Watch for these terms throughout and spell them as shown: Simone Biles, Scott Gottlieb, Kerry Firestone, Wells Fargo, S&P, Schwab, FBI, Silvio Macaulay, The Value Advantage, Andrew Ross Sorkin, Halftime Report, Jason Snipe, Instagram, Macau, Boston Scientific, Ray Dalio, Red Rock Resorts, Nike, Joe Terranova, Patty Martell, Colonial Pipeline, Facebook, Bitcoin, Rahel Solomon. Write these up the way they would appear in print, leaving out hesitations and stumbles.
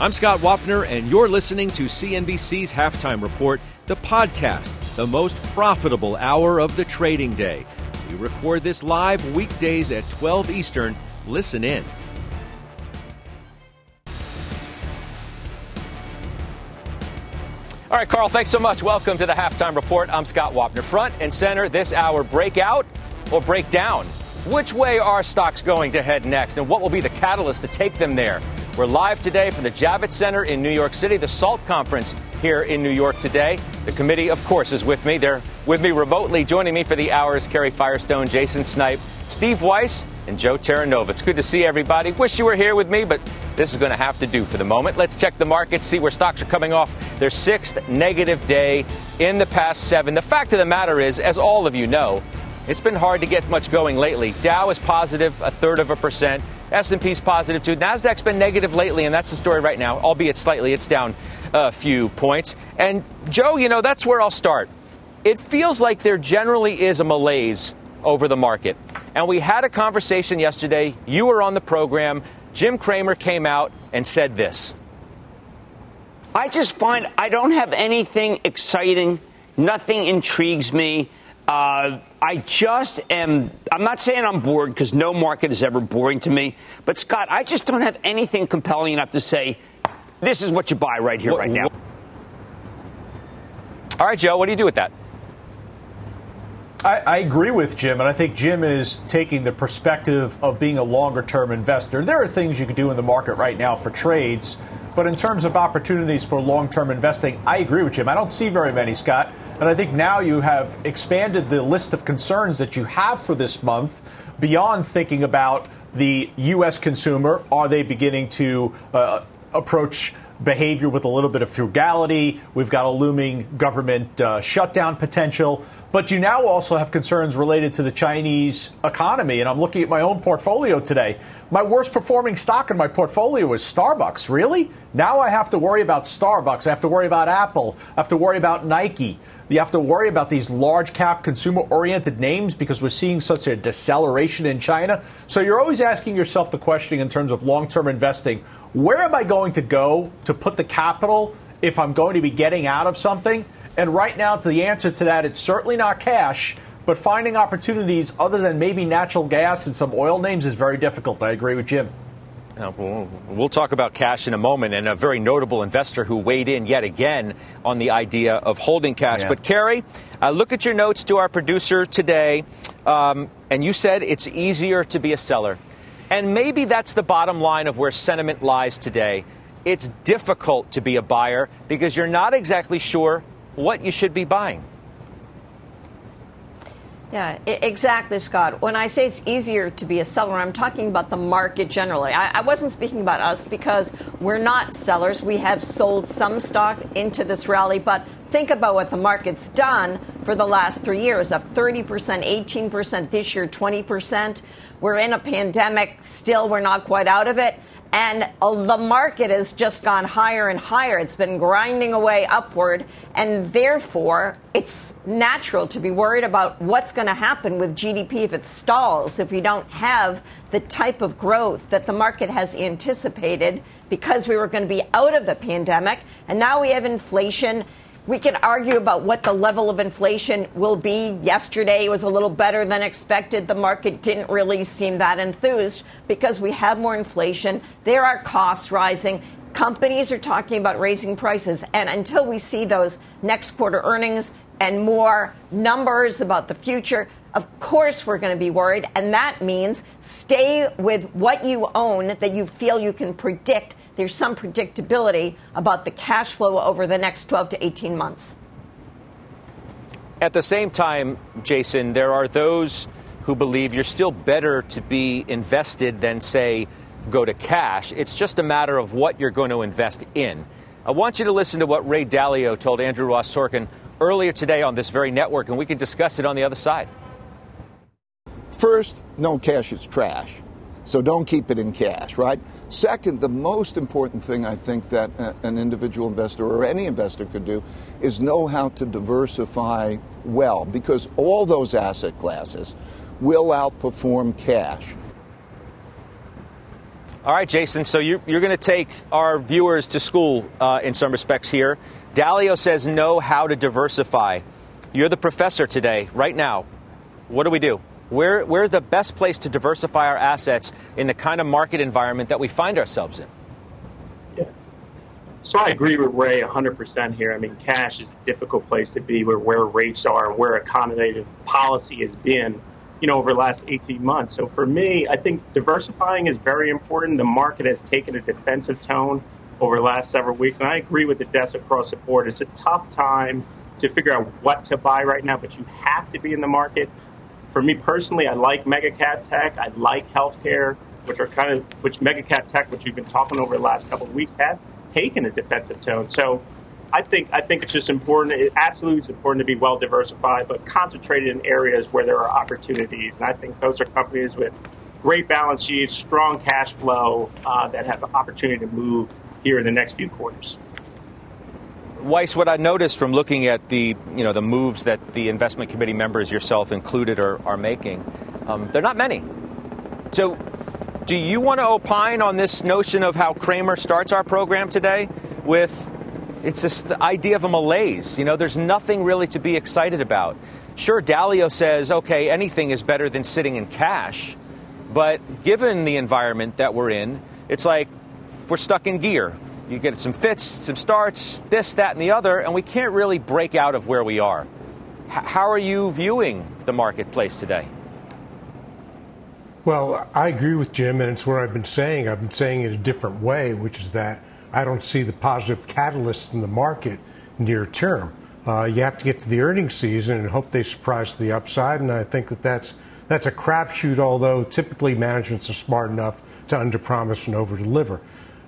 I'm Scott Wapner, and you're listening to CNBC's Halftime Report, the podcast, the most profitable hour of the trading day. We record this live weekdays at 12 Eastern. Listen in. All right, Carl, thanks so much. Welcome to the Halftime Report. I'm Scott Wapner. Front and center this hour, breakout or breakdown. Which way are stocks going to head next, and what will be the catalyst to take them there? We're live today from the Javits Center in New York City, the SALT Conference here in New York today. The committee, of course, is with me. They're with me remotely. Joining me for the hour is Kerry Firestone, Jason Snipe, Steve Weiss, and Joe Terranova. It's good to see everybody. Wish you were here with me, but this is going to have to do for the moment. Let's check the market, see where stocks are coming off their sixth negative day in the past seven. The fact of the matter is, as all of you know, it's been hard to get much going lately. Dow is positive 0.33%. S&P's positive too. Nasdaq's been negative lately, and that's the story right now, albeit slightly. It's down a few points. And Joe, you know, that's where I'll start. It feels like there generally is a malaise over the market. And we had a conversation yesterday. You were on the program. Jim Cramer came out and said this. I just find I don't have anything exciting. Nothing intrigues me. I'm not saying I'm bored, because no market is ever boring to me. But, Scott, I just don't have anything compelling enough to say, this is what you buy right here, right now. All right, Joe, what do you do with that? I agree with Jim, and I think Jim is taking the perspective of being a longer-term investor. There are things you can do in the market right now for trades. But in terms of opportunities for long-term investing, I agree with Jim. I don't see very many, Scott. And I think now you have expanded the list of concerns that you have for this month beyond thinking about the U.S. consumer. Are they beginning to approach behavior with a little bit of frugality? We've got a looming government shutdown potential. But you now also have concerns related to the Chinese economy. And I'm looking at my own portfolio today. My worst performing stock in my portfolio is Starbucks. Really? Now I have to worry about Starbucks. I have to worry about Apple. I have to worry about Nike. You have to worry about these large cap consumer oriented names because we're seeing such a deceleration in China. So you're always asking yourself the question in terms of long term investing. Where am I going to go to put the capital if I'm going to be getting out of something? And right now, to the answer to that, it's certainly not cash. But finding opportunities other than maybe natural gas and some oil names is very difficult. I agree with Jim. We'll talk about cash in a moment, and a very notable investor who weighed in yet again on the idea of holding cash. Yeah. But, Kerry, look at your notes to our producer today, and you said it's easier to be a seller. And maybe that's the bottom line of where sentiment lies today. It's difficult to be a buyer because you're not exactly sure what you should be buying. Yeah, exactly, Scott. When I say it's easier to be a seller, I'm talking about the market generally. I wasn't speaking about us because we're not sellers. We have sold some stock into this rally, but think about what the market's done for the last 3 years, up 30%, 18%, this year 20%. We're in a pandemic. Still, we're not quite out of it. And the market has just gone higher and higher. It's been grinding away upward. And therefore, it's natural to be worried about what's going to happen with GDP if it stalls, if we don't have the type of growth that the market has anticipated because we were going to be out of the pandemic. And now we have inflation. We can argue about what the level of inflation will be. Yesterday was a little better than expected. The market didn't really seem that enthused because we have more inflation. There are costs rising. Companies are talking about raising prices. And until we see those next quarter earnings and more numbers about the future, of course we're going to be worried. And that means stay with what you own that you feel you can predict. There's some predictability about the cash flow over the next 12 to 18 months. At the same time, Jason, there are those who believe you're still better to be invested than, say, go to cash. It's just a matter of what you're going to invest in. I want you to listen to what Ray Dalio told Andrew Ross Sorkin earlier today on this very network, and we can discuss it on the other side. First, no cash is trash, so don't keep it in cash, right? Second, the most important thing I think that an individual investor or any investor could do is know how to diversify well, because all those asset classes will outperform cash. All right, Jason, so you're going to take our viewers to school in some respects here. Dalio says know how to diversify. You're the professor today, right now. What do we do? Where's the best place to diversify our assets in the kind of market environment that we find ourselves in? Yeah. So I agree with Ray 100% here. I mean, cash is a difficult place to be with where rates are and where accommodative policy has been, you know, over the last 18 months. So for me, I think diversifying is very important. The market has taken a defensive tone over the last several weeks, and I agree with the desk across the board. It's a tough time to figure out what to buy right now, but you have to be in the market. For me personally, I like mega cap tech. I like healthcare, which mega cap tech, which you've been talking over the last couple of weeks, have taken a defensive tone. So I think it's just important. It absolutely is important to be well diversified, but concentrated in areas where there are opportunities. And I think those are companies with great balance sheets, strong cash flow that have the opportunity to move here in the next few quarters. Weiss, what I noticed from looking at the moves that the investment committee members, yourself included, are making, they're not many. So do you want to opine on this notion of how Cramer starts our program today with it's this idea of a malaise? You know, there's nothing really to be excited about. Sure, Dalio says, OK, anything is better than sitting in cash. But given the environment that we're in, it's like we're stuck in gear. You get some fits, some starts, this, that, and the other, and we can't really break out of where we are. How are you viewing the marketplace today? Well, I agree with Jim, and it's what I've been saying. I've been saying it a different way, which is that I don't see the positive catalysts in the market near term. You have to get to the earnings season and hope they surprise the upside, and I think that's a crapshoot, although typically managements are smart enough to underpromise and overdeliver.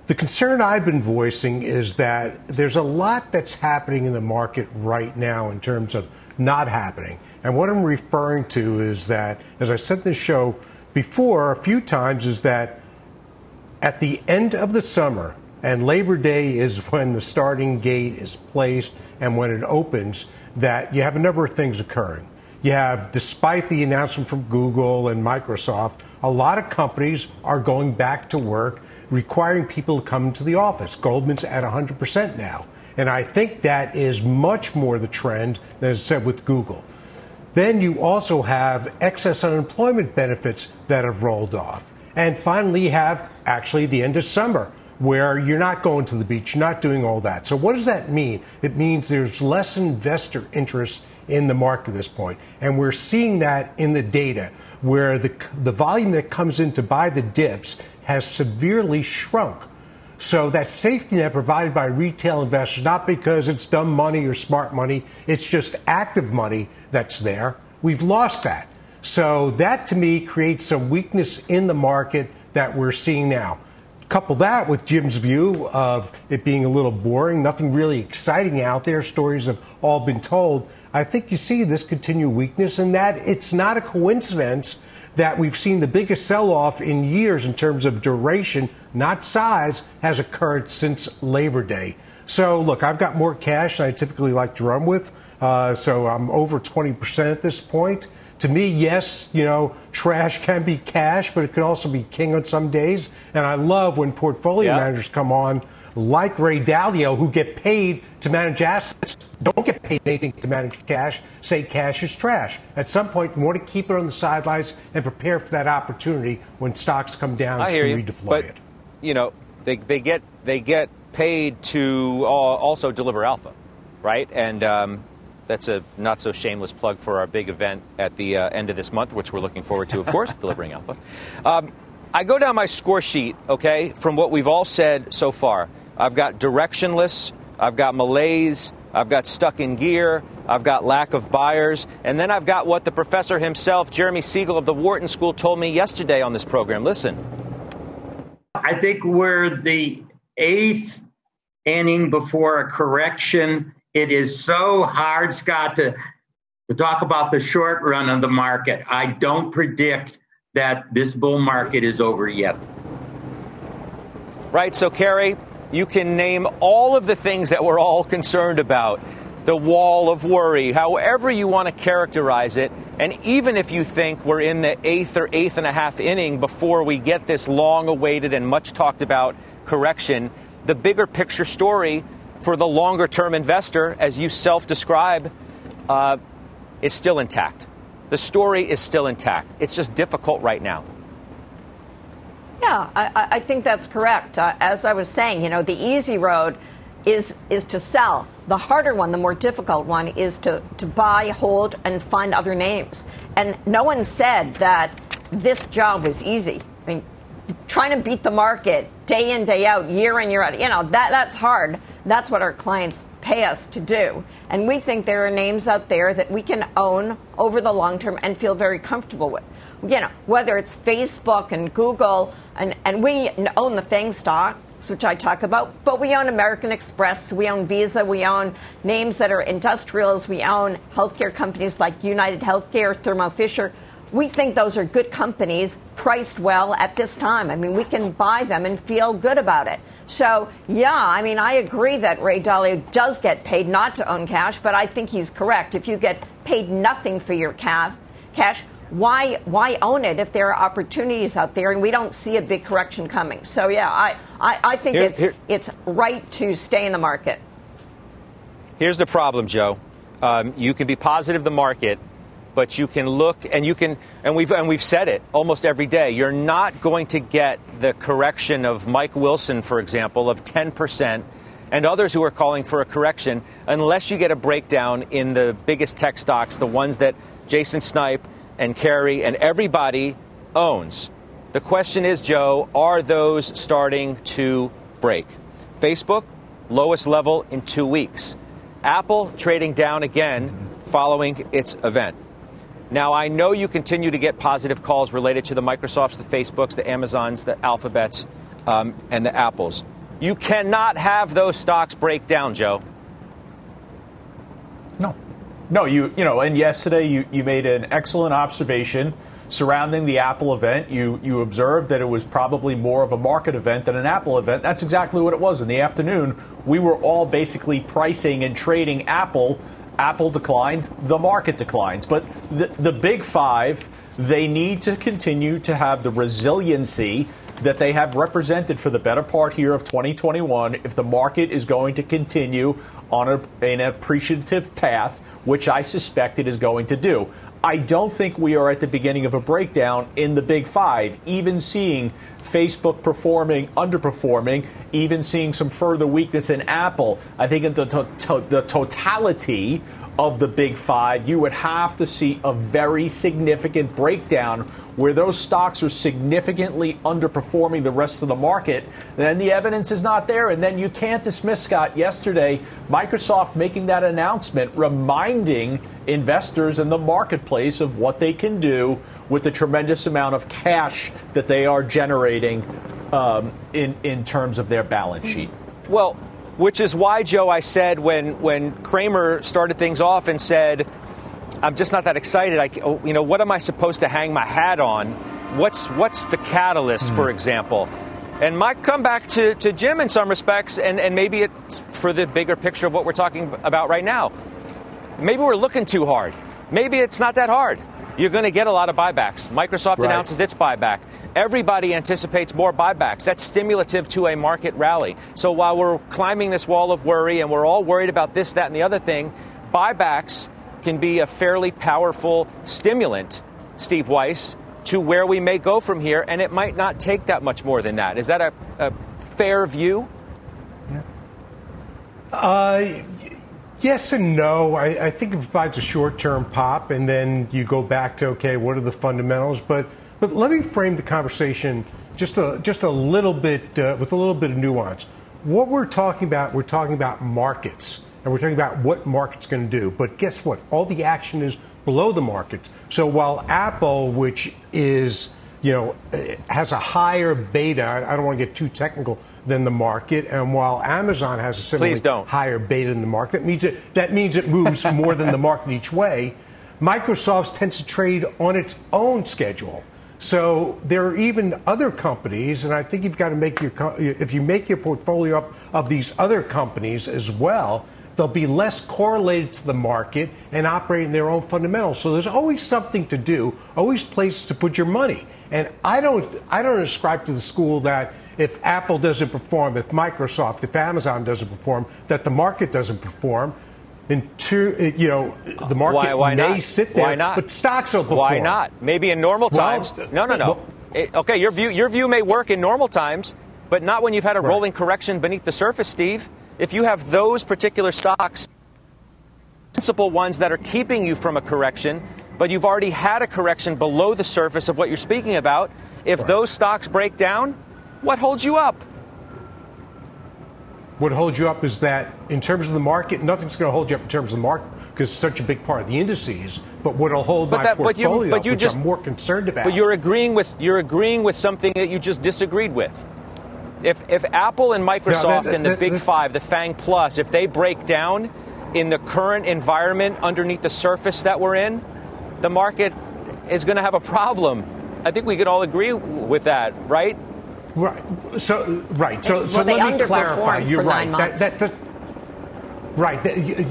The concern I've been voicing is that there's a lot that's happening in the market right now in terms of not happening. And what I'm referring to is that, as I said in the show before a few times, is that at the end of the summer, and Labor Day is when the starting gate is placed and when it opens, that you have a number of things occurring. You have, despite the announcement from Google and Microsoft, a lot of companies are going back to work, requiring people to come to the office. Goldman's at 100% now. And I think that is much more the trend than is said with Google. Then you also have excess unemployment benefits that have rolled off. And finally, you have actually the end of summer, where you're not going to the beach, you're not doing all that. So what does that mean? It means there's less investor interest in the market at this point. And we're seeing that in the data, where the volume that comes in to buy the dips has severely shrunk. So that safety net provided by retail investors, not because it's dumb money or smart money, it's just active money that's there, we've lost that. So that, to me, creates some weakness in the market that we're seeing now. Couple that with Jim's view of it being a little boring, nothing really exciting out there, stories have all been told. I think you see this continued weakness, and that it's not a coincidence that we've seen the biggest sell-off in years in terms of duration, not size, has occurred since Labor Day. So, look, I've got more cash than I typically like to run with, so I'm over 20% at this point. To me, yes, you know, trash can be cash, but it can also be king on some days. And I love when portfolio managers come on, like Ray Dalio, who get paid to manage assets, don't get paid anything to manage cash, say cash is trash. At some point, you want to keep it on the sidelines and prepare for that opportunity when stocks come down to redeploy it. You know, they get paid to also deliver alpha, right? And that's a not-so-shameless plug for our big event at the end of this month, which we're looking forward to, of course, delivering alpha. I go down my score sheet, okay, from what we've all said so far. I've got directionless, I've got malaise, I've got stuck in gear, I've got lack of buyers, and then I've got what the professor himself, Jeremy Siegel of the Wharton School, told me yesterday on this program. Listen. I think we're the eighth inning before a correction. It is so hard, Scott, to talk about the short run of the market. I don't predict that this bull market is over yet. Right. So, Kerry, you can name all of the things that we're all concerned about. The wall of worry, however you want to characterize it. And even if you think we're in the eighth or eighth and a half inning before we get this long awaited and much talked about correction, the bigger picture story for the longer term investor, as you self-describe, is still intact. The story is still intact. It's just difficult right now. Yeah, I think that's correct. As I was saying, you know, the easy road is to sell. The harder one, the more difficult one, is to buy, hold, and find other names. And no one said that this job was easy. I mean, trying to beat the market day in, day out, year in, year out, you know, that's hard. That's what our clients pay us to do. And we think there are names out there that we can own over the long term and feel very comfortable with. You know, whether it's Facebook and Google, and we own the FANG stock, which I talk about, but we own American Express, we own Visa, we own names that are industrials, we own healthcare companies like United Healthcare, Thermo Fisher. We think those are good companies priced well at this time. I mean, we can buy them and feel good about it. So, yeah, I mean, I agree that Ray Dalio does get paid not to own cash, but I think he's correct. If you get paid nothing for your cash, why own it if there are opportunities out there and we don't see a big correction coming? So, yeah, I think it's right to stay in the market. Here's the problem, Joe. You can be positive the market, but you can look and you can and we've said it almost every day. You're not going to get the correction of Mike Wilson, for example, of 10%. And others who are calling for a correction unless you get a breakdown in the biggest tech stocks, the ones that Jason Snipe and Kerry and everybody owns. The question is, Joe, are those starting to break? Facebook, lowest level in 2 weeks. Apple trading down again following its event. Now, I know you continue to get positive calls related to the Microsofts, the Facebooks, the Amazons, the Alphabets, and the Apples. You cannot have those stocks break down, Joe. No, you know, and yesterday you made an excellent observation surrounding the Apple event. You observed that it was probably more of a market event than an Apple event. That's exactly what it was. In the afternoon, we were all basically pricing and trading Apple. Apple declined, the market declined. But the big five, they need to continue to have the resiliency that they have represented for the better part here of 2021 if the market is going to continue on an appreciative path, which I suspect it is going to do. I don't think we are at the beginning of a breakdown in the big five, even seeing Facebook underperforming, even seeing some further weakness in Apple. I think in the totality of the big five, you would have to see a very significant breakdown where those stocks are significantly underperforming the rest of the market. Then the evidence is not there. And then you can't dismiss, Scott, yesterday, Microsoft making that announcement, reminding investors in the marketplace of what they can do with the tremendous amount of cash that they are generating in terms of their balance sheet. Well, which is why, Joe, I said when Cramer started things off and said, I'm just not that excited. What am I supposed to hang my hat on? What's the catalyst, for example? And my comeback to Jim in some respects, and maybe it's for the bigger picture of what we're talking about right now. Maybe we're looking too hard. Maybe it's not that hard. You're going to get a lot of buybacks. Microsoft announces its buyback. Everybody anticipates more buybacks. That's stimulative to a market rally. So while we're climbing this wall of worry and we're all worried about this, that, and the other thing, buybacks can be a fairly powerful stimulant, Steve Weiss, to where we may go from here. And it might not take that much more than that. Is that a fair view? Yeah. Yes and no. I think it provides a short-term pop, and then you go back to, okay, what are the fundamentals? But let me frame the conversation just a little bit with a little bit of nuance. What we're talking about markets, and we're talking about what market's going to do. But guess what? All the action is below the markets. So while Apple, which is you know, has a higher beta. I don't want to get too technical than the market. And while Amazon has a similarly higher beta than the market, that means it moves more than the market each way. Microsoft tends to trade on its own schedule. So there are even other companies, and I think you've got to make your portfolio up of these other companies as well, they'll be less correlated to the market and operating their own fundamentals. So there's always something to do, always places to put your money. And I don't ascribe to the school that if Apple doesn't perform, if Microsoft, if Amazon doesn't perform, that the market doesn't perform. The market may sit there, why not? But stocks will perform. Why not? Maybe in normal times. No. Okay, your view may work in normal times, but not when you've had a rolling correction beneath the surface, Steve. If you have those particular stocks, principal ones that are keeping you from a correction, but you've already had a correction below the surface of what you're speaking about, if those stocks break down, what holds you up? What holds you up is that in terms of the market, nothing's going to hold you up in terms of the market because it's such a big part of the indices. But what'll hold my portfolio up, which I'm more concerned about. But you're agreeing with something that you just disagreed with. If Apple and Microsoft and the Big Five, the FANG Plus, if they break down in the current environment underneath the surface that we're in, the market is going to have a problem. I think we could all agree with that, right? So let me clarify. You're right.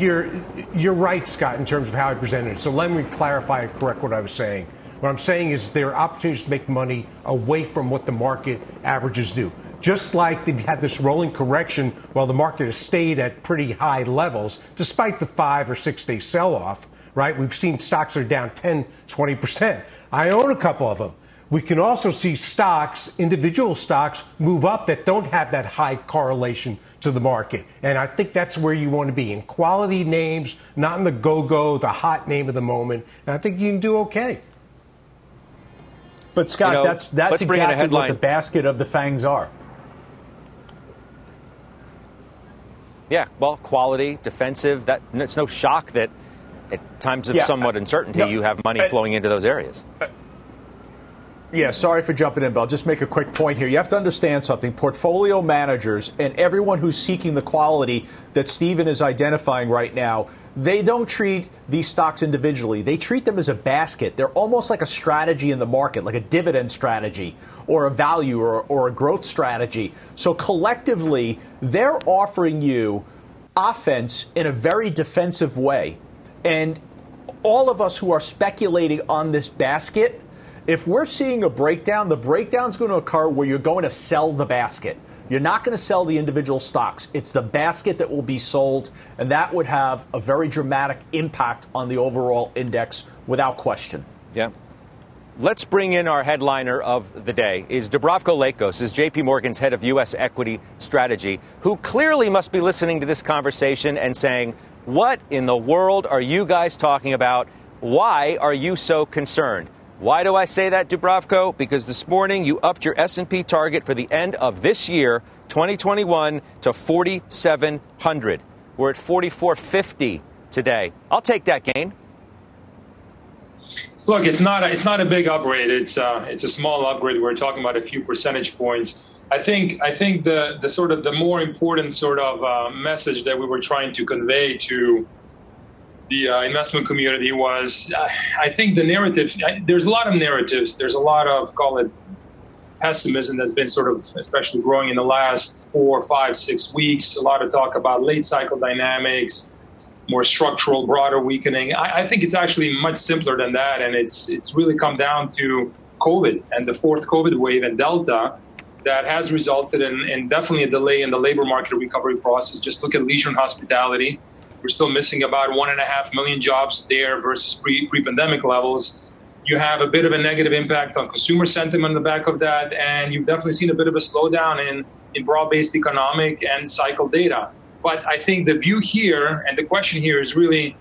You're right, Scott, in terms of how I presented it. So let me clarify and correct what I was saying. What I'm saying is there are opportunities to make money away from what the market averages do. Just like they've had this rolling correction while the market has stayed at pretty high levels, despite the 5 or 6 day sell-off, right? We've seen stocks are down 10, 20%. I own a couple of them. We can also see stocks, individual stocks, move up that don't have that high correlation to the market. And I think that's where you want to be, in quality names, not in the go-go, the hot name of the moment. And I think you can do okay. But, Scott, that's exactly what the basket of the FANGs are. Yeah, well, quality, defensive. It's no shock that at times of somewhat uncertainty, you have money flowing into those areas. Yeah, sorry for jumping in, but I'll just make a quick point here. You have to understand something. Portfolio managers and everyone who's seeking the quality that Stephen is identifying right now, they don't treat these stocks individually. They treat them as a basket. They're almost like a strategy in the market, like a dividend strategy or a value or a growth strategy. So collectively, they're offering you offense in a very defensive way. And all of us who are speculating on this basket, if we're seeing a breakdown, the breakdown's going to occur where you're going to sell the basket. You're not going to sell the individual stocks. It's the basket that will be sold, and that would have a very dramatic impact on the overall index without question. Yeah. Let's bring in our headliner of the day. Is Dubravko Lakos, is JP Morgan's head of U.S. equity strategy, who clearly must be listening to this conversation and saying, what in the world are you guys talking about? Why are you so concerned? Why do I say that, Dubravko? Because this morning you upped your S&P target for the end of this year, 2021, to 4,700. We're at 4,450 today. I'll take that gain. Look, it's not a big upgrade. It's a small upgrade. We're talking about a few percentage points. I think the sort of the more important sort of message that we were trying to convey to the investment community was, I think the narrative, there's a lot of narratives. There's a lot of, call it, pessimism that's been sort of especially growing in the last 4, 5, 6 weeks. A lot of talk about late cycle dynamics, more structural, broader weakening. I think it's actually much simpler than that. And it's really come down to COVID and the fourth COVID wave and Delta that has resulted in definitely a delay in the labor market recovery process. Just look at leisure and hospitality. We're still missing about 1.5 million jobs there versus pre-pandemic levels. You have a bit of a negative impact on consumer sentiment on the back of that, and you've definitely seen a bit of a slowdown in broad-based economic and cycle data. But I think the view here and the question here is really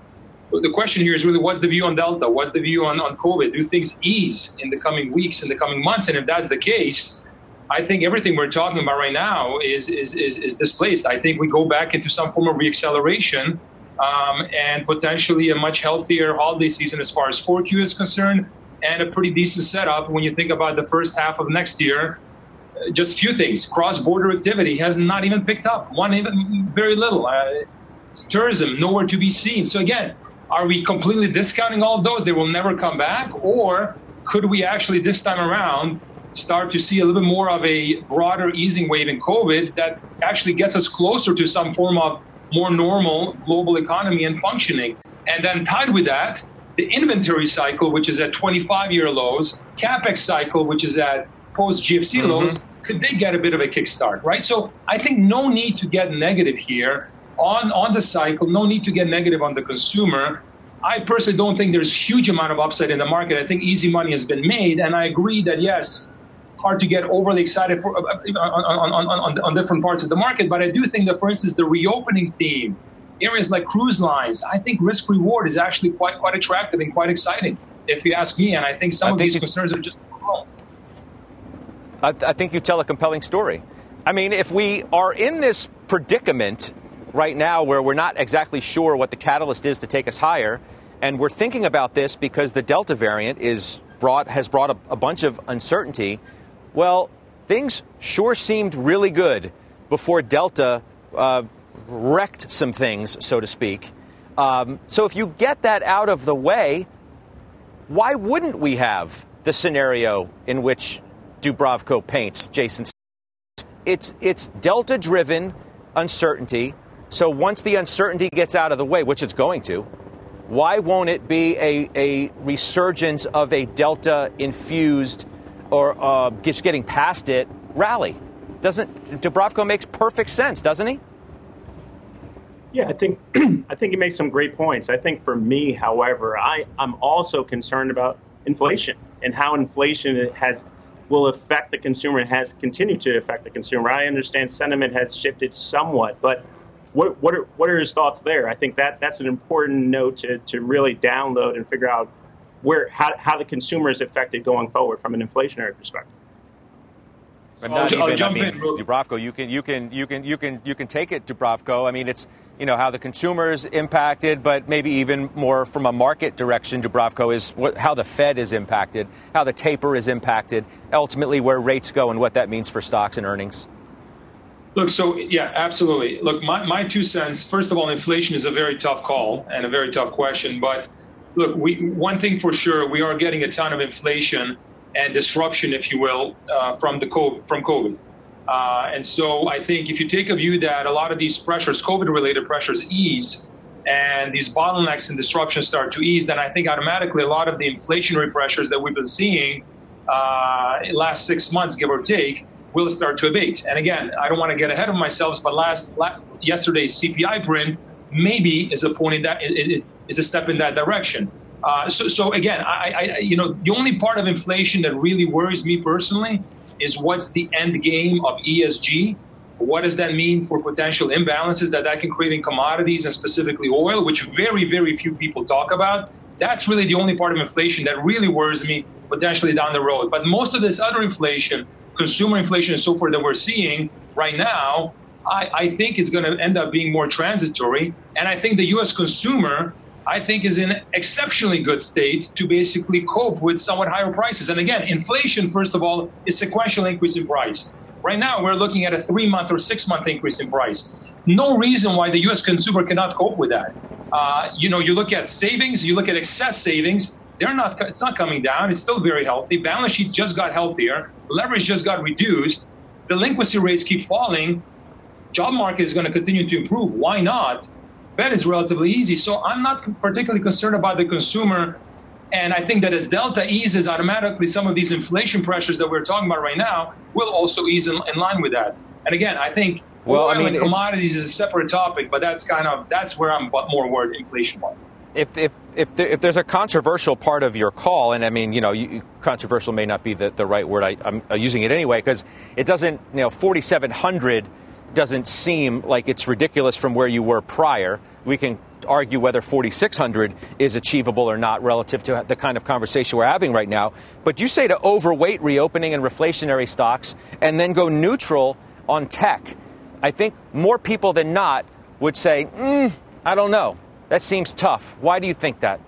what's the view on Delta? What's the view on COVID? Do things ease in the coming weeks, in the coming months? And if that's the case, I think everything we're talking about right now is displaced. I think we go back into some form of reacceleration. And potentially a much healthier holiday season as far as 4Q is concerned, and a pretty decent setup when you think about the first half of next year. Just a few things. Cross-border activity has not even picked up. Very little. Tourism, nowhere to be seen. So again, are we completely discounting all those? They will never come back? Or could we actually this time around start to see a little bit more of a broader easing wave in COVID that actually gets us closer to some form of more normal global economy and functioning? And then tied with that, the inventory cycle, which is at 25-year lows, CapEx cycle, which is at post-GFC lows, could they get a bit of a kickstart, right? So I think no need to get negative here on the cycle, no need to get negative on the consumer. I personally don't think there's huge amount of upside in the market. I think easy money has been made, and I agree that, yes, hard to get overly excited for, on different parts of the market, but I do think that, for instance, the reopening theme, areas like cruise lines, I think risk-reward is actually quite attractive and quite exciting, if you ask me, and I think some of these concerns are just wrong. I think you tell a compelling story. I mean, if we are in this predicament right now where we're not exactly sure what the catalyst is to take us higher, and we're thinking about this because the Delta variant has brought a bunch of uncertainty, well, things sure seemed really good before Delta wrecked some things, so to speak. So if you get that out of the way, why wouldn't we have the scenario in which Dubravko paints, Jason? It's Delta-driven uncertainty. So once the uncertainty gets out of the way, which it's going to, why won't it be a resurgence of a Delta-infused or just getting past it rally? Dubravko makes perfect sense, doesn't he? Yeah, I think he makes some great points. I think for me, however, I'm also concerned about inflation and how inflation will affect the consumer and has continued to affect the consumer. I understand sentiment has shifted somewhat, but what are his thoughts there? I think that's an important note to really download and figure out how the consumer is affected going forward from an inflationary perspective. I'll jump in. Dubravko, you can take it, Dubravko. I mean, it's, you know, how the consumer is impacted, but maybe even more from a market direction, Dubravko, is how the Fed is impacted, how the taper is impacted, ultimately where rates go and what that means for stocks and earnings. Look, so, yeah, absolutely. Look, my 2 cents, first of all, inflation is a very tough call and a very tough question. But look, one thing for sure, we are getting a ton of inflation and disruption, if you will, from COVID. And so I think if you take a view that a lot of these pressures, COVID-related pressures, ease, and these bottlenecks and disruptions start to ease, then I think automatically a lot of the inflationary pressures that we've been seeing last 6 months, give or take, will start to abate. And again, I don't want to get ahead of myself, but yesterday's CPI print maybe is a step in that direction. So again, I the only part of inflation that really worries me personally is what's the end game of ESG? What does that mean for potential imbalances that can create in commodities and specifically oil, which very, very few people talk about? That's really the only part of inflation that really worries me potentially down the road. But most of this other inflation, consumer inflation and so forth that we're seeing right now, I think it's going to end up being more transitory. And I think the U.S. consumer, I think, is in exceptionally good state to basically cope with somewhat higher prices. And again, inflation, first of all, is sequential increase in price. Right now, we're looking at a 3-month or 6-month increase in price. No reason why the U.S. consumer cannot cope with that. You look at savings, you look at excess savings, it's not coming down. It's still very healthy. Balance sheets just got healthier. Leverage just got reduced. Delinquency rates keep falling. Job market is going to continue to improve. Why not? Fed is relatively easy. So I'm not particularly concerned about the consumer. And I think that as Delta eases, automatically some of these inflation pressures that we're talking about right now will also ease in line with that. And again, I think commodities is a separate topic, but that's where I'm more worried inflation-wise. If there's a controversial part of your call, and I mean, controversial may not be the right word. I'm using it anyway because it doesn't, 4,700 doesn't seem like it's ridiculous from where you were prior. We can argue whether 4,600 is achievable or not relative to the kind of conversation we're having right now. But you say to overweight reopening and reflationary stocks and then go neutral on tech. I think more people than not would say, I don't know. That seems tough. Why do you think that?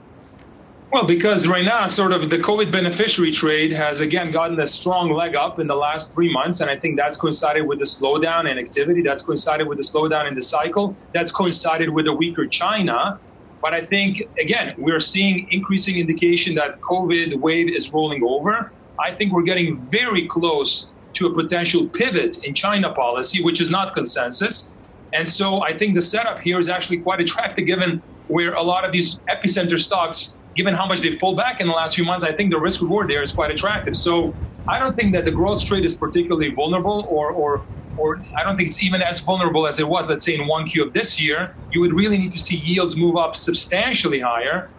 Well, because right now, sort of the COVID beneficiary trade has, again, gotten a strong leg up in the last 3 months. And I think that's coincided with the slowdown in activity. That's coincided with the slowdown in the cycle. That's coincided with a weaker China. But I think, again, we're seeing increasing indication that COVID wave is rolling over. I think we're getting very close to a potential pivot in China policy, which is not consensus. And so I think the setup here is actually quite attractive, given where a lot of these epicenter stocks, given how much they've pulled back in the last few months, I think the risk reward there is quite attractive. So I don't think that the growth trade is particularly vulnerable, or I don't think it's even as vulnerable as it was, let's say, in 1Q of this year. You would really need to see yields move up substantially higher.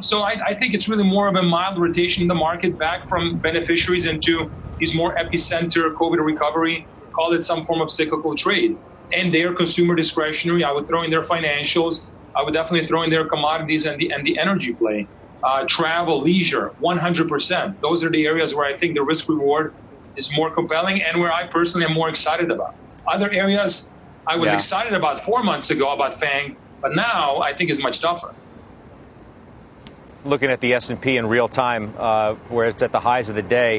So I think it's really more of a mild rotation in the market back from beneficiaries into these more epicenter COVID recovery, call it some form of cyclical trade. And their consumer discretionary, I would throw in their financials. I would definitely throw in their commodities and the energy play, travel, leisure, 100%. Those are the areas where I think the risk reward is more compelling and where I personally am more excited about. Other areas I was excited about 4 months ago about FANG, but now I think is much tougher. Looking at the S&P in real time, where it's at the highs of the day,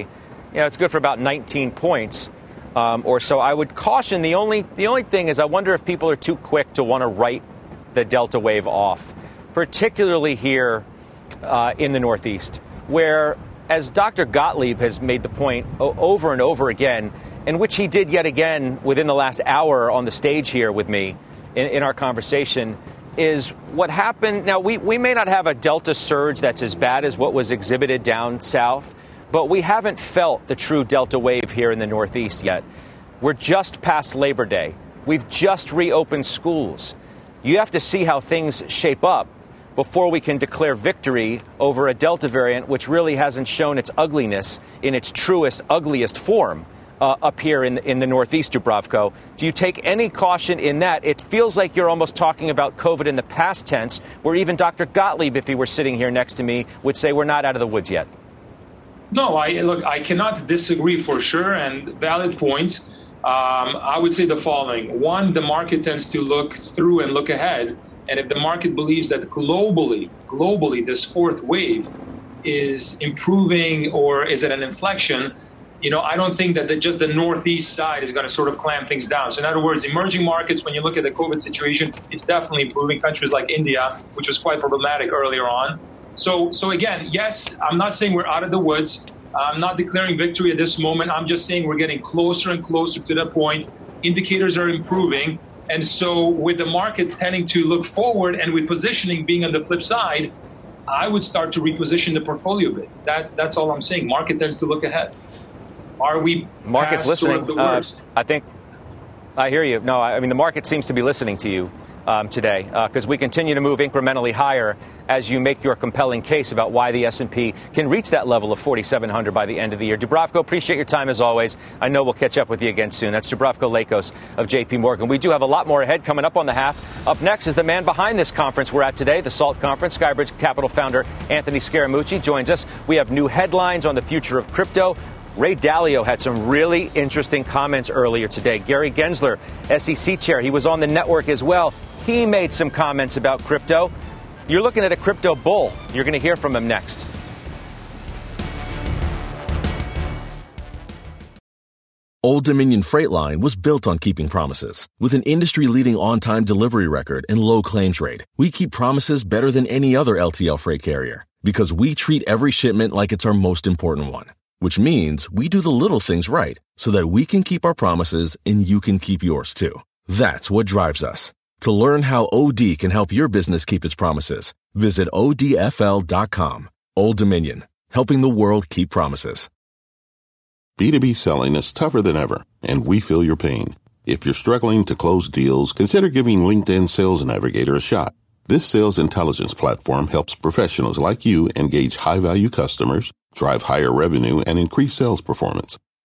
you know, it's good for about 19 points. Or so I would caution. The only thing is I wonder if people are too quick to want to write the Delta wave off, particularly here in the Northeast, where, as Dr. Gottlieb has made the point over and over again, and which he did yet again within the last hour on the stage here with me in our conversation, is what happened. Now, we may not have a Delta surge that's as bad as what was exhibited down south, but we haven't felt the true Delta wave here in the Northeast yet. We're just past Labor Day. We've just reopened schools. You have to see how things shape up before we can declare victory over a Delta variant, which really hasn't shown its ugliness in its truest, ugliest form up here in the Northeast, Dubravko. Do you take any caution in that? It feels like you're almost talking about COVID in the past tense, where even Dr. Gottlieb, if he were sitting here next to me, would say we're not out of the woods yet. No, I cannot disagree for sure, and valid points. I would say the following. One, the market tends to look through and look ahead. And if the market believes that globally, this fourth wave is improving or is at an inflection, you know, I don't think that just the Northeast side is going to sort of clamp things down. So in other words, emerging markets, when you look at the COVID situation, it's definitely improving. Countries like India, which was quite problematic earlier on. So again, yes, I'm not saying we're out of the woods. I'm not declaring victory at this moment. I'm just saying we're getting closer and closer to that point. Indicators are improving. And so with the market tending to look forward and with positioning being on the flip side, I would start to reposition the portfolio a bit. That's all I'm saying. Market tends to look ahead. Are we market's past listening? Sort of the worst? I think I hear you. No, I mean, the market seems to be listening to you today, because we continue to move incrementally higher as you make your compelling case about why the S&P can reach that level of 4,700 by the end of the year. Dubravko, appreciate your time as always. I know we'll catch up with you again soon. That's Dubravko Lakos of J.P. Morgan. We do have a lot more ahead coming up on the half. Up next is the man behind this conference we're at today, the SALT Conference. Skybridge Capital founder Anthony Scaramucci joins us. We have new headlines on the future of crypto. Ray Dalio had some really interesting comments earlier today. Gary Gensler, SEC chair, he was on the network as well. He made some comments about crypto. You're looking at a crypto bull. You're going to hear from him next. Old Dominion Freight Line was built on keeping promises. With an industry-leading on-time delivery record and low claims rate, we keep promises better than any other LTL freight carrier, because we treat every shipment like it's our most important one, which means we do the little things right so that we can keep our promises and you can keep yours too. That's what drives us. To learn how OD can help your business keep its promises, visit odfl.com. Old Dominion, helping the world keep promises. B2B selling is tougher than ever, and we feel your pain. If you're struggling to close deals, consider giving LinkedIn Sales Navigator a shot. This sales intelligence platform helps professionals like you engage high-value customers, drive higher revenue, and increase sales performance.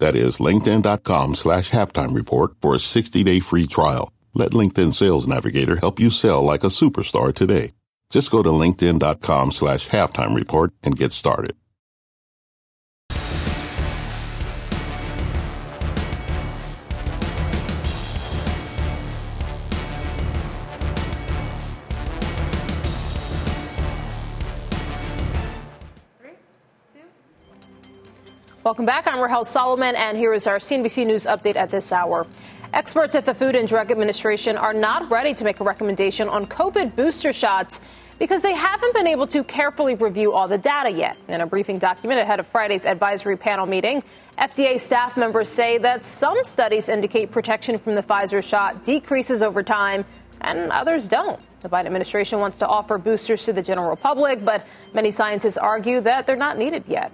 That is linkedin.com/halftimereport for a 60-day free trial. Let LinkedIn Sales Navigator help you sell like a superstar today. Just go to linkedin.com/halftimereport and get started. Welcome back. I'm Rahel Solomon, and here is our CNBC News update at this hour. Experts at the Food and Drug Administration are not ready to make a recommendation on COVID booster shots because they haven't been able to carefully review all the data yet. In a briefing document ahead of Friday's advisory panel meeting, FDA staff members say that some studies indicate protection from the Pfizer shot decreases over time, and others don't. The Biden administration wants to offer boosters to the general public, but many scientists argue that they're not needed yet.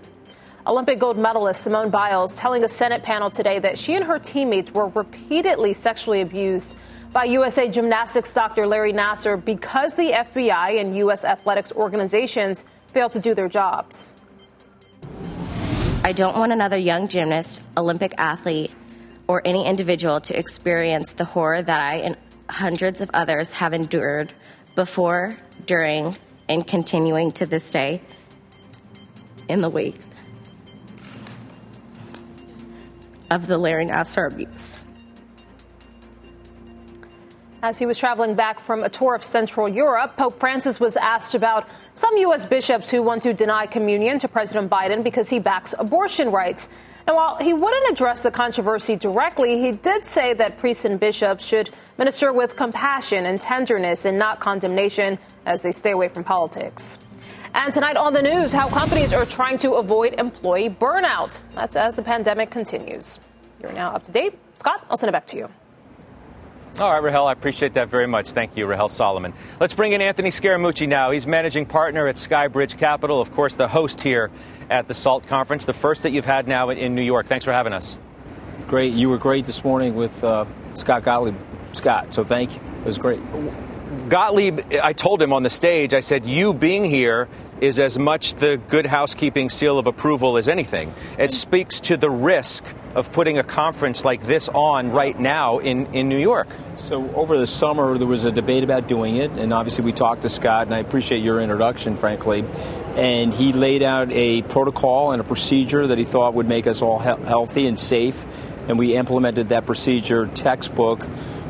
Olympic gold medalist Simone Biles telling a Senate panel today that she and her teammates were repeatedly sexually abused by USA Gymnastics Dr. Larry Nassar because the FBI and U.S. athletics organizations failed to do their jobs. I don't want another young gymnast, Olympic athlete, or any individual to experience the horror that I and hundreds of others have endured before, during, and continuing to this day in the wake of the Larry Nassar abuse. As he was traveling back from a tour of Central Europe, Pope Francis was asked about some U.S. bishops who want to deny communion to President Biden because he backs abortion rights. And while he wouldn't address the controversy directly, he did say that priests and bishops should minister with compassion and tenderness and not condemnation as they stay away from politics. And tonight on the news, how companies are trying to avoid employee burnout. That's as the pandemic continues. You're now up to date. Scott, I'll send it back to you. All right, Rahel, I appreciate that very much. Thank you, Rahel Solomon. Let's bring in Anthony Scaramucci now. He's managing partner at Skybridge Capital, of course, the host here at the SALT Conference, the first that you've had now in New York. Thanks for having us. Great. You were great this morning with Scott Gottlieb. Scott, so thank you. It was great. Gottlieb, I told him on the stage, I said, you being here is as much the good housekeeping seal of approval as anything. It speaks to the risk of putting a conference like this on right now in New York. So over the summer, there was a debate about doing it. And obviously, we talked to Scott, and I appreciate your introduction, frankly. And he laid out a protocol and a procedure that he thought would make us all healthy and safe. And we implemented that procedure textbook.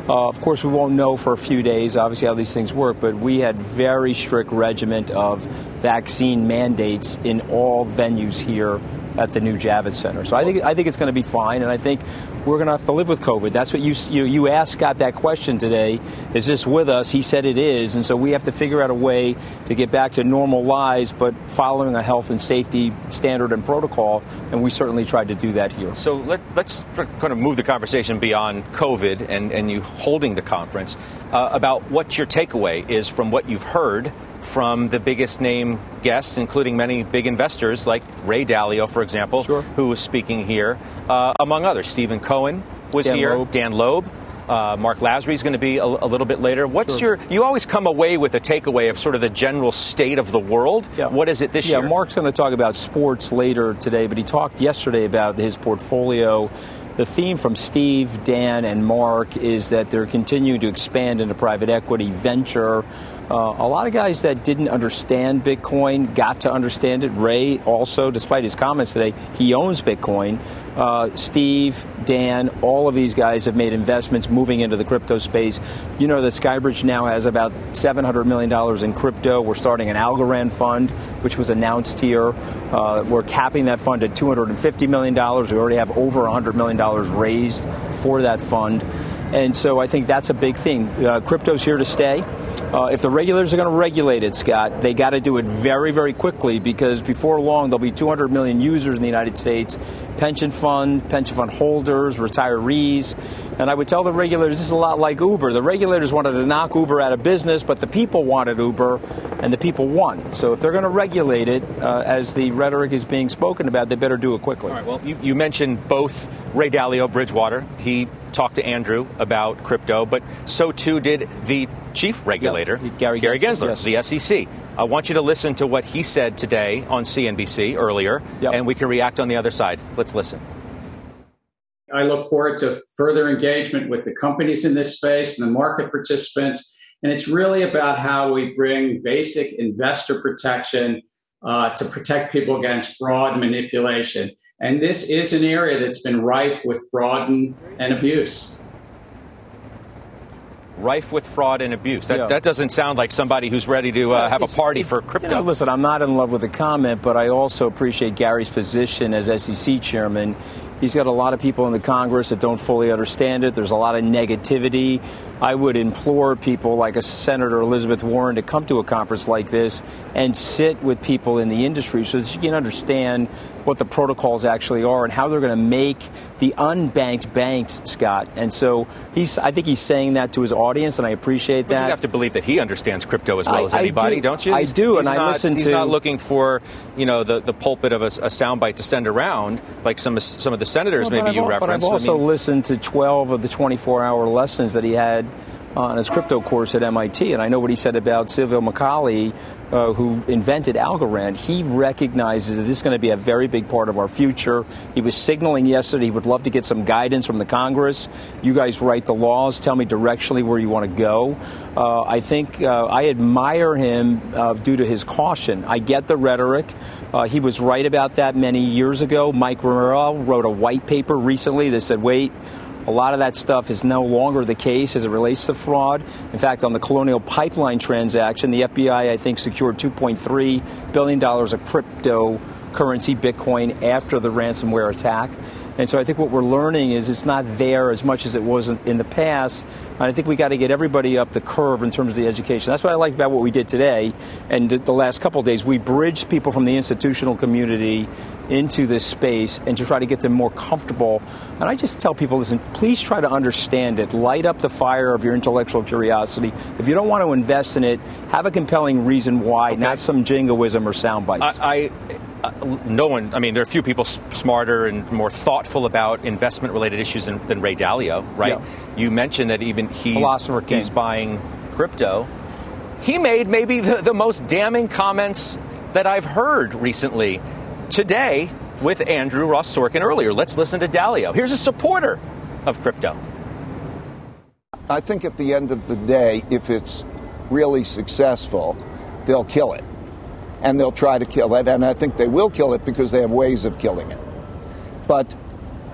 Of course, we won't know for a few days, obviously, how these things work, but we had very strict regiment of vaccine mandates in all venues here at the new Javits Center. So I think it's going to be fine, and I think we're going to have to live with COVID. That's what you asked Scott that question today. Is this with us? He said it is, and so we have to figure out a way to get back to normal lives, but following a health and safety standard and protocol, and we certainly tried to do that here. So let's kind of move the conversation beyond COVID and you holding the conference about what your takeaway is from what you've heard from the biggest name guests, including many big investors like Ray Dalio, for example, sure, who was speaking here, among others. Stephen Cohen was here. Dan Loeb. Mark Lasry is going to be a little bit later. What's sure. You always come away with a takeaway of sort of the general state of the world. Yeah. What is it this year? Yeah, Mark's going to talk about sports later today, but he talked yesterday about his portfolio. The theme from Steve, Dan, and Mark is that they're continuing to expand into private equity, venture. A lot of guys that didn't understand Bitcoin got to understand it. Ray also, despite his comments today, he owns Bitcoin. Steve, Dan, all of these guys have made investments moving into the crypto space. You know that Skybridge now has about $700 million in crypto. We're starting an Algorand fund, which was announced here. We're capping that fund at $250 million. We already have over $100 million raised for that fund. And so I think that's a big thing. Crypto's here to stay. If the regulators are going to regulate it, Scott, they got to do it very, very quickly because before long there'll be 200 million users in the United States pension fund holders, retirees. And I would tell the regulators, this is a lot like Uber. The regulators wanted to knock Uber out of business, but the people wanted Uber, and the people won. So if they're going to regulate it, as the rhetoric is being spoken about, they better do it quickly. All right, well, you mentioned both Ray Dalio, Bridgewater. He talked to Andrew about crypto, but so too did the chief regulator, Gary Gensler, yes. The SEC. I want you to listen to what he said today on CNBC earlier, and we can react on the other side. Let's listen. I look forward to further engagement with the companies in this space and the market participants. And it's really about how we bring basic investor protection to protect people against fraud and manipulation. And this is an area that's been rife with fraud and abuse. Rife with fraud and abuse. That doesn't sound like somebody who's ready to have a party for crypto. You know, listen, I'm not in love with the comment, but I also appreciate Gary's position as SEC chairman. He's got a lot of people in the Congress that don't fully understand it. There's a lot of negativity. I would implore people like a Senator Elizabeth Warren to come to a conference like this and sit with people in the industry so that you can understand what the protocols actually are and how they're going to make the unbanked banks, Scott. And so I think he's saying that to his audience, and I appreciate that. But you have to believe that he understands crypto as well as anybody, don't you? He's not looking for, the pulpit of a soundbite to send around like some of the senators you referenced. But I've also listened to 12 of the 24-hour lessons that he had on his crypto course at MIT, and I know what he said about Silvio Macaulay, who invented Algorand. He recognizes that this is going to be a very big part of our future. He was signaling yesterday he would love to get some guidance from the Congress. You guys write the laws. Tell me directionally where you want to go. I think I admire him due to his caution. I get the rhetoric. He was right about that many years ago. Mike Romero wrote a white paper recently that said, wait, a lot of that stuff is no longer the case as it relates to fraud. In fact, on the Colonial Pipeline transaction, the FBI, I think, secured $2.3 billion of cryptocurrency, Bitcoin, after the ransomware attack. And so I think what we're learning is it's not there as much as it was in the past. And I think we got to get everybody up the curve in terms of the education. That's what I like about what we did today and the last couple of days. We bridged people from the institutional community into this space and to try to get them more comfortable. And I just tell people, listen, please try to understand it. Light up the fire of your intellectual curiosity. If you don't want to invest in it, have a compelling reason why, not some jingoism or sound bites. There are few people smarter and more thoughtful about investment-related issues than Ray Dalio, right? Yeah. You mentioned that even he's buying crypto. He made maybe the most damning comments that I've heard recently today with Andrew Ross Sorkin earlier. Let's listen to Dalio. Here's a supporter of crypto. I think at the end of the day, if it's really successful, they'll kill it. And they'll try to kill it, and I think they will kill it because they have ways of killing it. But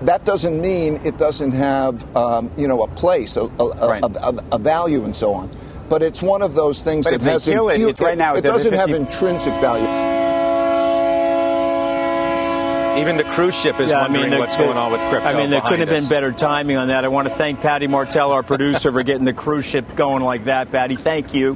that doesn't mean it doesn't have, a place, a value, and so on. But it's one of those things that has it doesn't have intrinsic value. Even the cruise ship is wondering what's going on with crypto. There couldn't have been better timing on that. I want to thank Patty Martell, our producer, for getting the cruise ship going like that. Patty, thank you.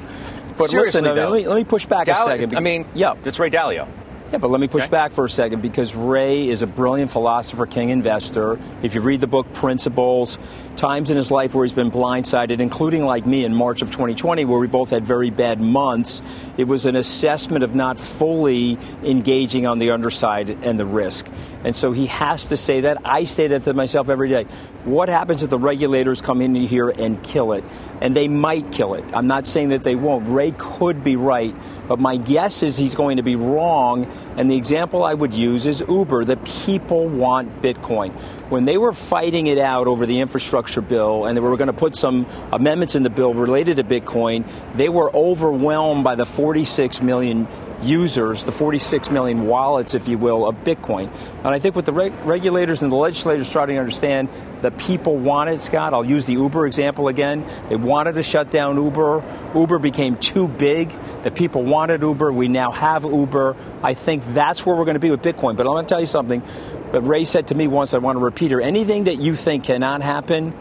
But seriously, listen, let me push back a second. It's Ray Dalio. Yeah, but let me push back for a second, because Ray is a brilliant philosopher, king investor. If you read the book Principles, times in his life where he's been blindsided, including like me in March of 2020, where we both had very bad months, it was an assessment of not fully engaging on the underside and the risk. And so he has to say that. I say that to myself every day. What happens if the regulators come in here and kill it? And they might kill it. I'm not saying that they won't. Ray could be right, but my guess is he's going to be wrong. And the example I would use is Uber. The people want Bitcoin. When they were fighting it out over the infrastructure bill and they were going to put some amendments in the bill related to Bitcoin, they were overwhelmed by the 46 million users, the 46 million wallets, if you will, of Bitcoin. And I think what the regulators and the legislators are starting to understand, the people wanted, Scott, I'll use the Uber example again. They wanted to shut down Uber. Uber became too big. The people wanted Uber. We now have Uber. I think that's where we're going to be with Bitcoin. But I'm going to tell you something that Ray said to me once, I want to repeat her. Anything that you think cannot happen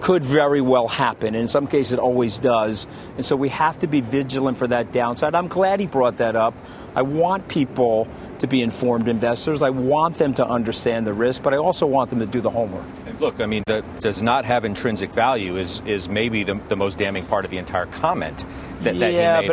could very well happen. In some cases, it always does. And so we have to be vigilant for that downside. I'm glad he brought that up. I want people to be informed investors. I want them to understand the risk, but I also want them to do the homework. Look, I mean, that does not have intrinsic value is maybe the most damning part of the entire comment that he made.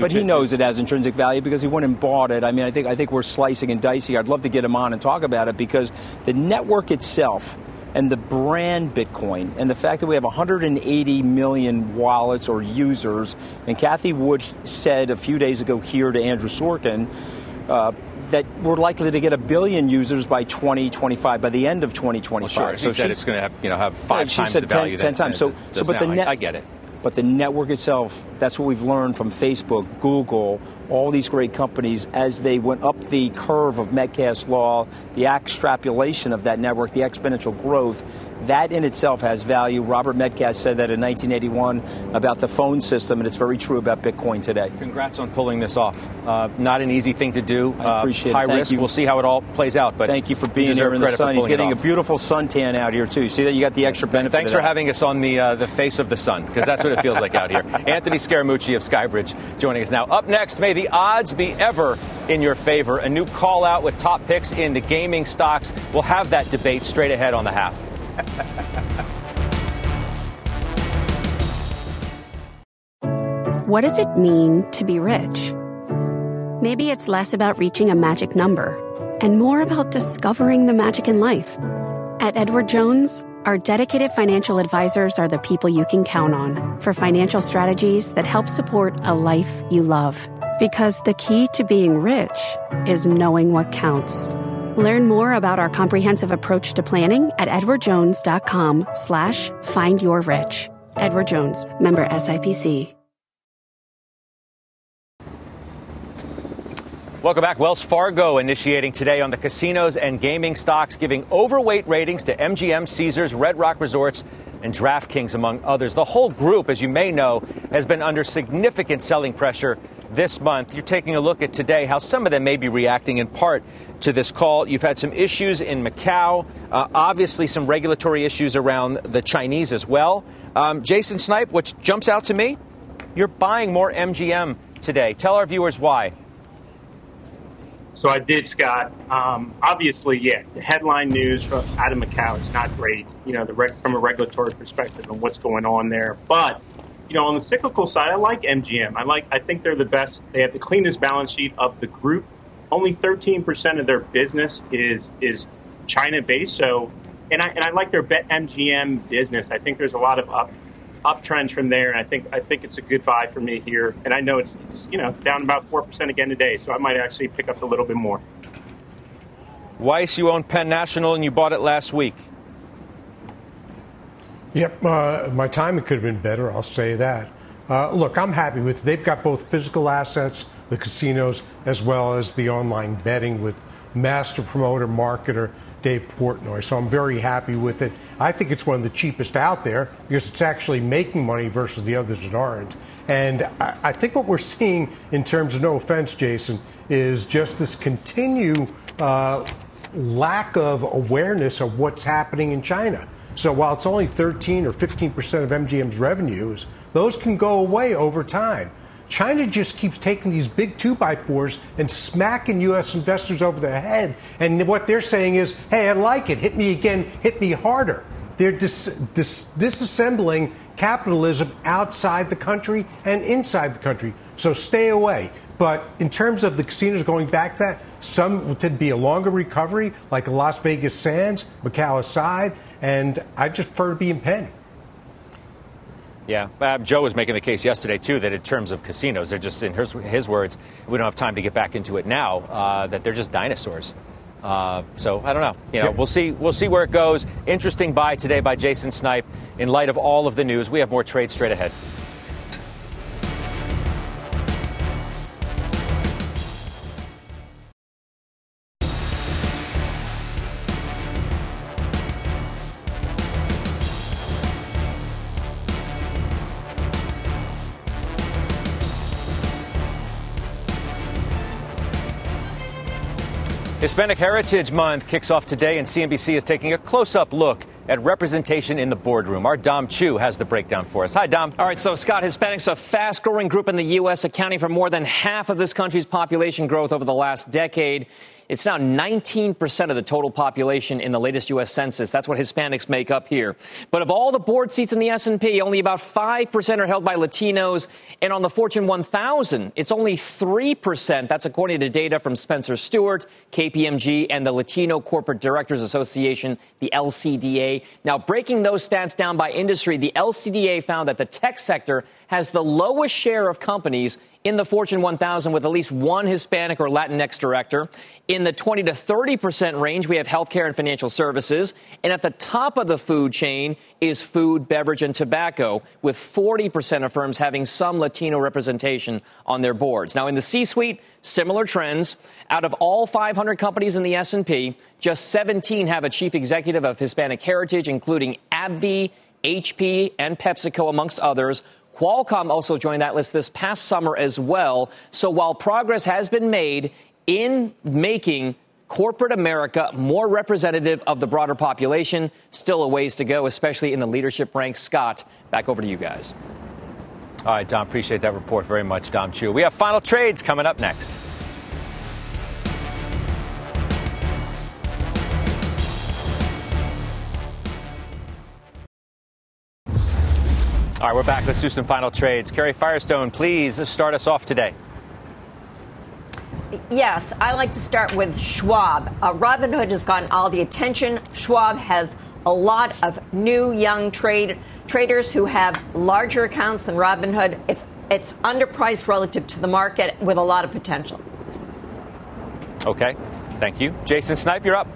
But he knows it has intrinsic value because he went and bought it. I mean, I think we're slicing and dicing. I'd love to get him on and talk about it because the network itself and the brand Bitcoin and the fact that we have 180 million wallets or users, and Kathy Wood said a few days ago here to Andrew Sorkin that we're likely to get 1 billion users by 2025, by the end of 2025. Well, sure. So she said it's going to have five times the value. 10 times. I get it. But the network itself, that's what we've learned from Facebook, Google, all these great companies as they went up the curve of Metcalfe's law, the extrapolation of that network, the exponential growth, that in itself has value. Robert Metcalfe said that in 1981 about the phone system, and it's very true about Bitcoin today. Congrats on pulling this off. Not an easy thing to do. I appreciate it. High risk. We'll see how it all plays out. But thank you for being here in the sun. He's getting a beautiful suntan out here, too. See that? You got the extra benefit. Thanks for having us on the face of the sun, because that's what it feels like out here. Anthony Scaramucci of Skybridge joining us now. Up next, may the odds be ever in your favor. A new call out with top picks in the gaming stocks. We'll have that debate straight ahead on The Half. What does it mean to be rich? Maybe it's less about reaching a magic number and more about discovering the magic in life. At Edward Jones, our dedicated financial advisors are the people you can count on for financial strategies that help support a life you love. Because the key to being rich is knowing what counts. Learn more about our comprehensive approach to planning at edwardjones.com/findyourrich. Edward Jones, member SIPC. Welcome back. Wells Fargo initiating today on the casinos and gaming stocks, giving overweight ratings to MGM, Caesars, Red Rock Resorts, and DraftKings, among others. The whole group, as you may know, has been under significant selling pressure this month. You're taking a look at today how some of them may be reacting in part to this call. You've had some issues in Macau, obviously some regulatory issues around the Chinese as well. Jason Snipe, which jumps out to me, you're buying more MGM today. Tell our viewers why. So I did, Scott. Obviously, the headline news from out of Macau is not great, from a regulatory perspective and what's going on there. But on the cyclical side, I like MGM. I think they're the best. They have the cleanest balance sheet of the group. Only 13% of their business is China-based. So, and I like their BetMGM business. I think there's a lot of uptrends from there, and I think it's a good buy for me here. And I know it's down about 4% again today, so I might actually pick up a little bit more. Weiss, you own Penn National, and you bought it last week. Yep, my timing could have been better, I'll say that. Look, I'm happy with it. They've got both physical assets, the casinos, as well as the online betting with master promoter, marketer, Dave Portnoy. So I'm very happy with it. I think it's one of the cheapest out there because it's actually making money versus the others that aren't. And I think what we're seeing in terms of, no offense, Jason, is just this continued lack of awareness of what's happening in China. So while it's only 13 or 15% of MGM's revenues, those can go away over time. China just keeps taking these big 2x4s and smacking U.S. investors over the head. And what they're saying is, hey, I like it. Hit me again. Hit me harder. They're disassembling capitalism outside the country and inside the country. So stay away. But in terms of the casinos going back to that, some could be a longer recovery, like Las Vegas Sands, Macau aside. And I just prefer to be in Penn. Yeah. Joe was making the case yesterday, too, that in terms of casinos, they're just, in his words, we don't have time to get back into it now, that they're just dinosaurs. So I don't know. We'll see where it goes. Interesting buy today by Jason Snipe. In light of all of the news, we have more trades straight ahead. Hispanic Heritage Month kicks off today, and CNBC is taking a close-up look at representation in the boardroom. Our Dom Chu has the breakdown for us. Hi, Dom. All right, so, Scott, Hispanics, a fast-growing group in the U.S., accounting for more than half of this country's population growth over the last decade. It's now 19% of the total population in the latest U.S. Census. That's what Hispanics make up here. But of all the board seats in the S&P, only about 5% are held by Latinos. And on the Fortune 1000, it's only 3%. That's according to data from Spencer Stewart, KPMG, and the Latino Corporate Directors Association, the LCDA. Now, breaking those stats down by industry, the LCDA found that the tech sector has the lowest share of companies in the Fortune 1000 with at least one Hispanic or Latinx director. In the 20 to 30% range, we have healthcare and financial services. And at the top of the food chain is food, beverage, and tobacco, with 40% of firms having some Latino representation on their boards. Now, in the C-suite, similar trends. Out of all 500 companies in the S&P, just 17 have a chief executive of Hispanic heritage, including AbbVie, HP, and PepsiCo, amongst others. Qualcomm also joined that list this past summer as well. So while progress has been made in making corporate America more representative of the broader population, still a ways to go, especially in the leadership ranks. Scott, back over to you guys. All right, Dom, appreciate that report very much, Dom Chu. We have final trades coming up next. All right, we're back. Let's do some final trades. Kerry Firestone, please start us off today. Yes, I like to start with Schwab. Robinhood has gotten all the attention. Schwab has a lot of new young traders who have larger accounts than Robinhood. It's underpriced relative to the market with a lot of potential. Okay, thank you. Jason Snipe, you're up.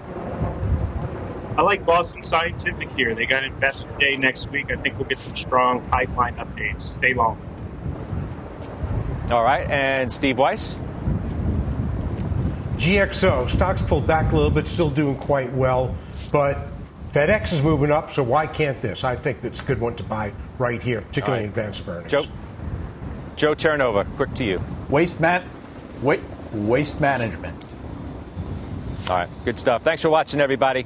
I like Boston Scientific here. They got Investor Day next week. I think we'll get some strong pipeline updates. Stay long. All right. And Steve Weiss? GXO. Stocks pulled back a little bit, still doing quite well. But FedEx is moving up, so why can't this? I think that's a good one to buy right here, particularly in advance of earnings. Joe Terranova, quick to you. Waste management. All right. Good stuff. Thanks for watching, everybody.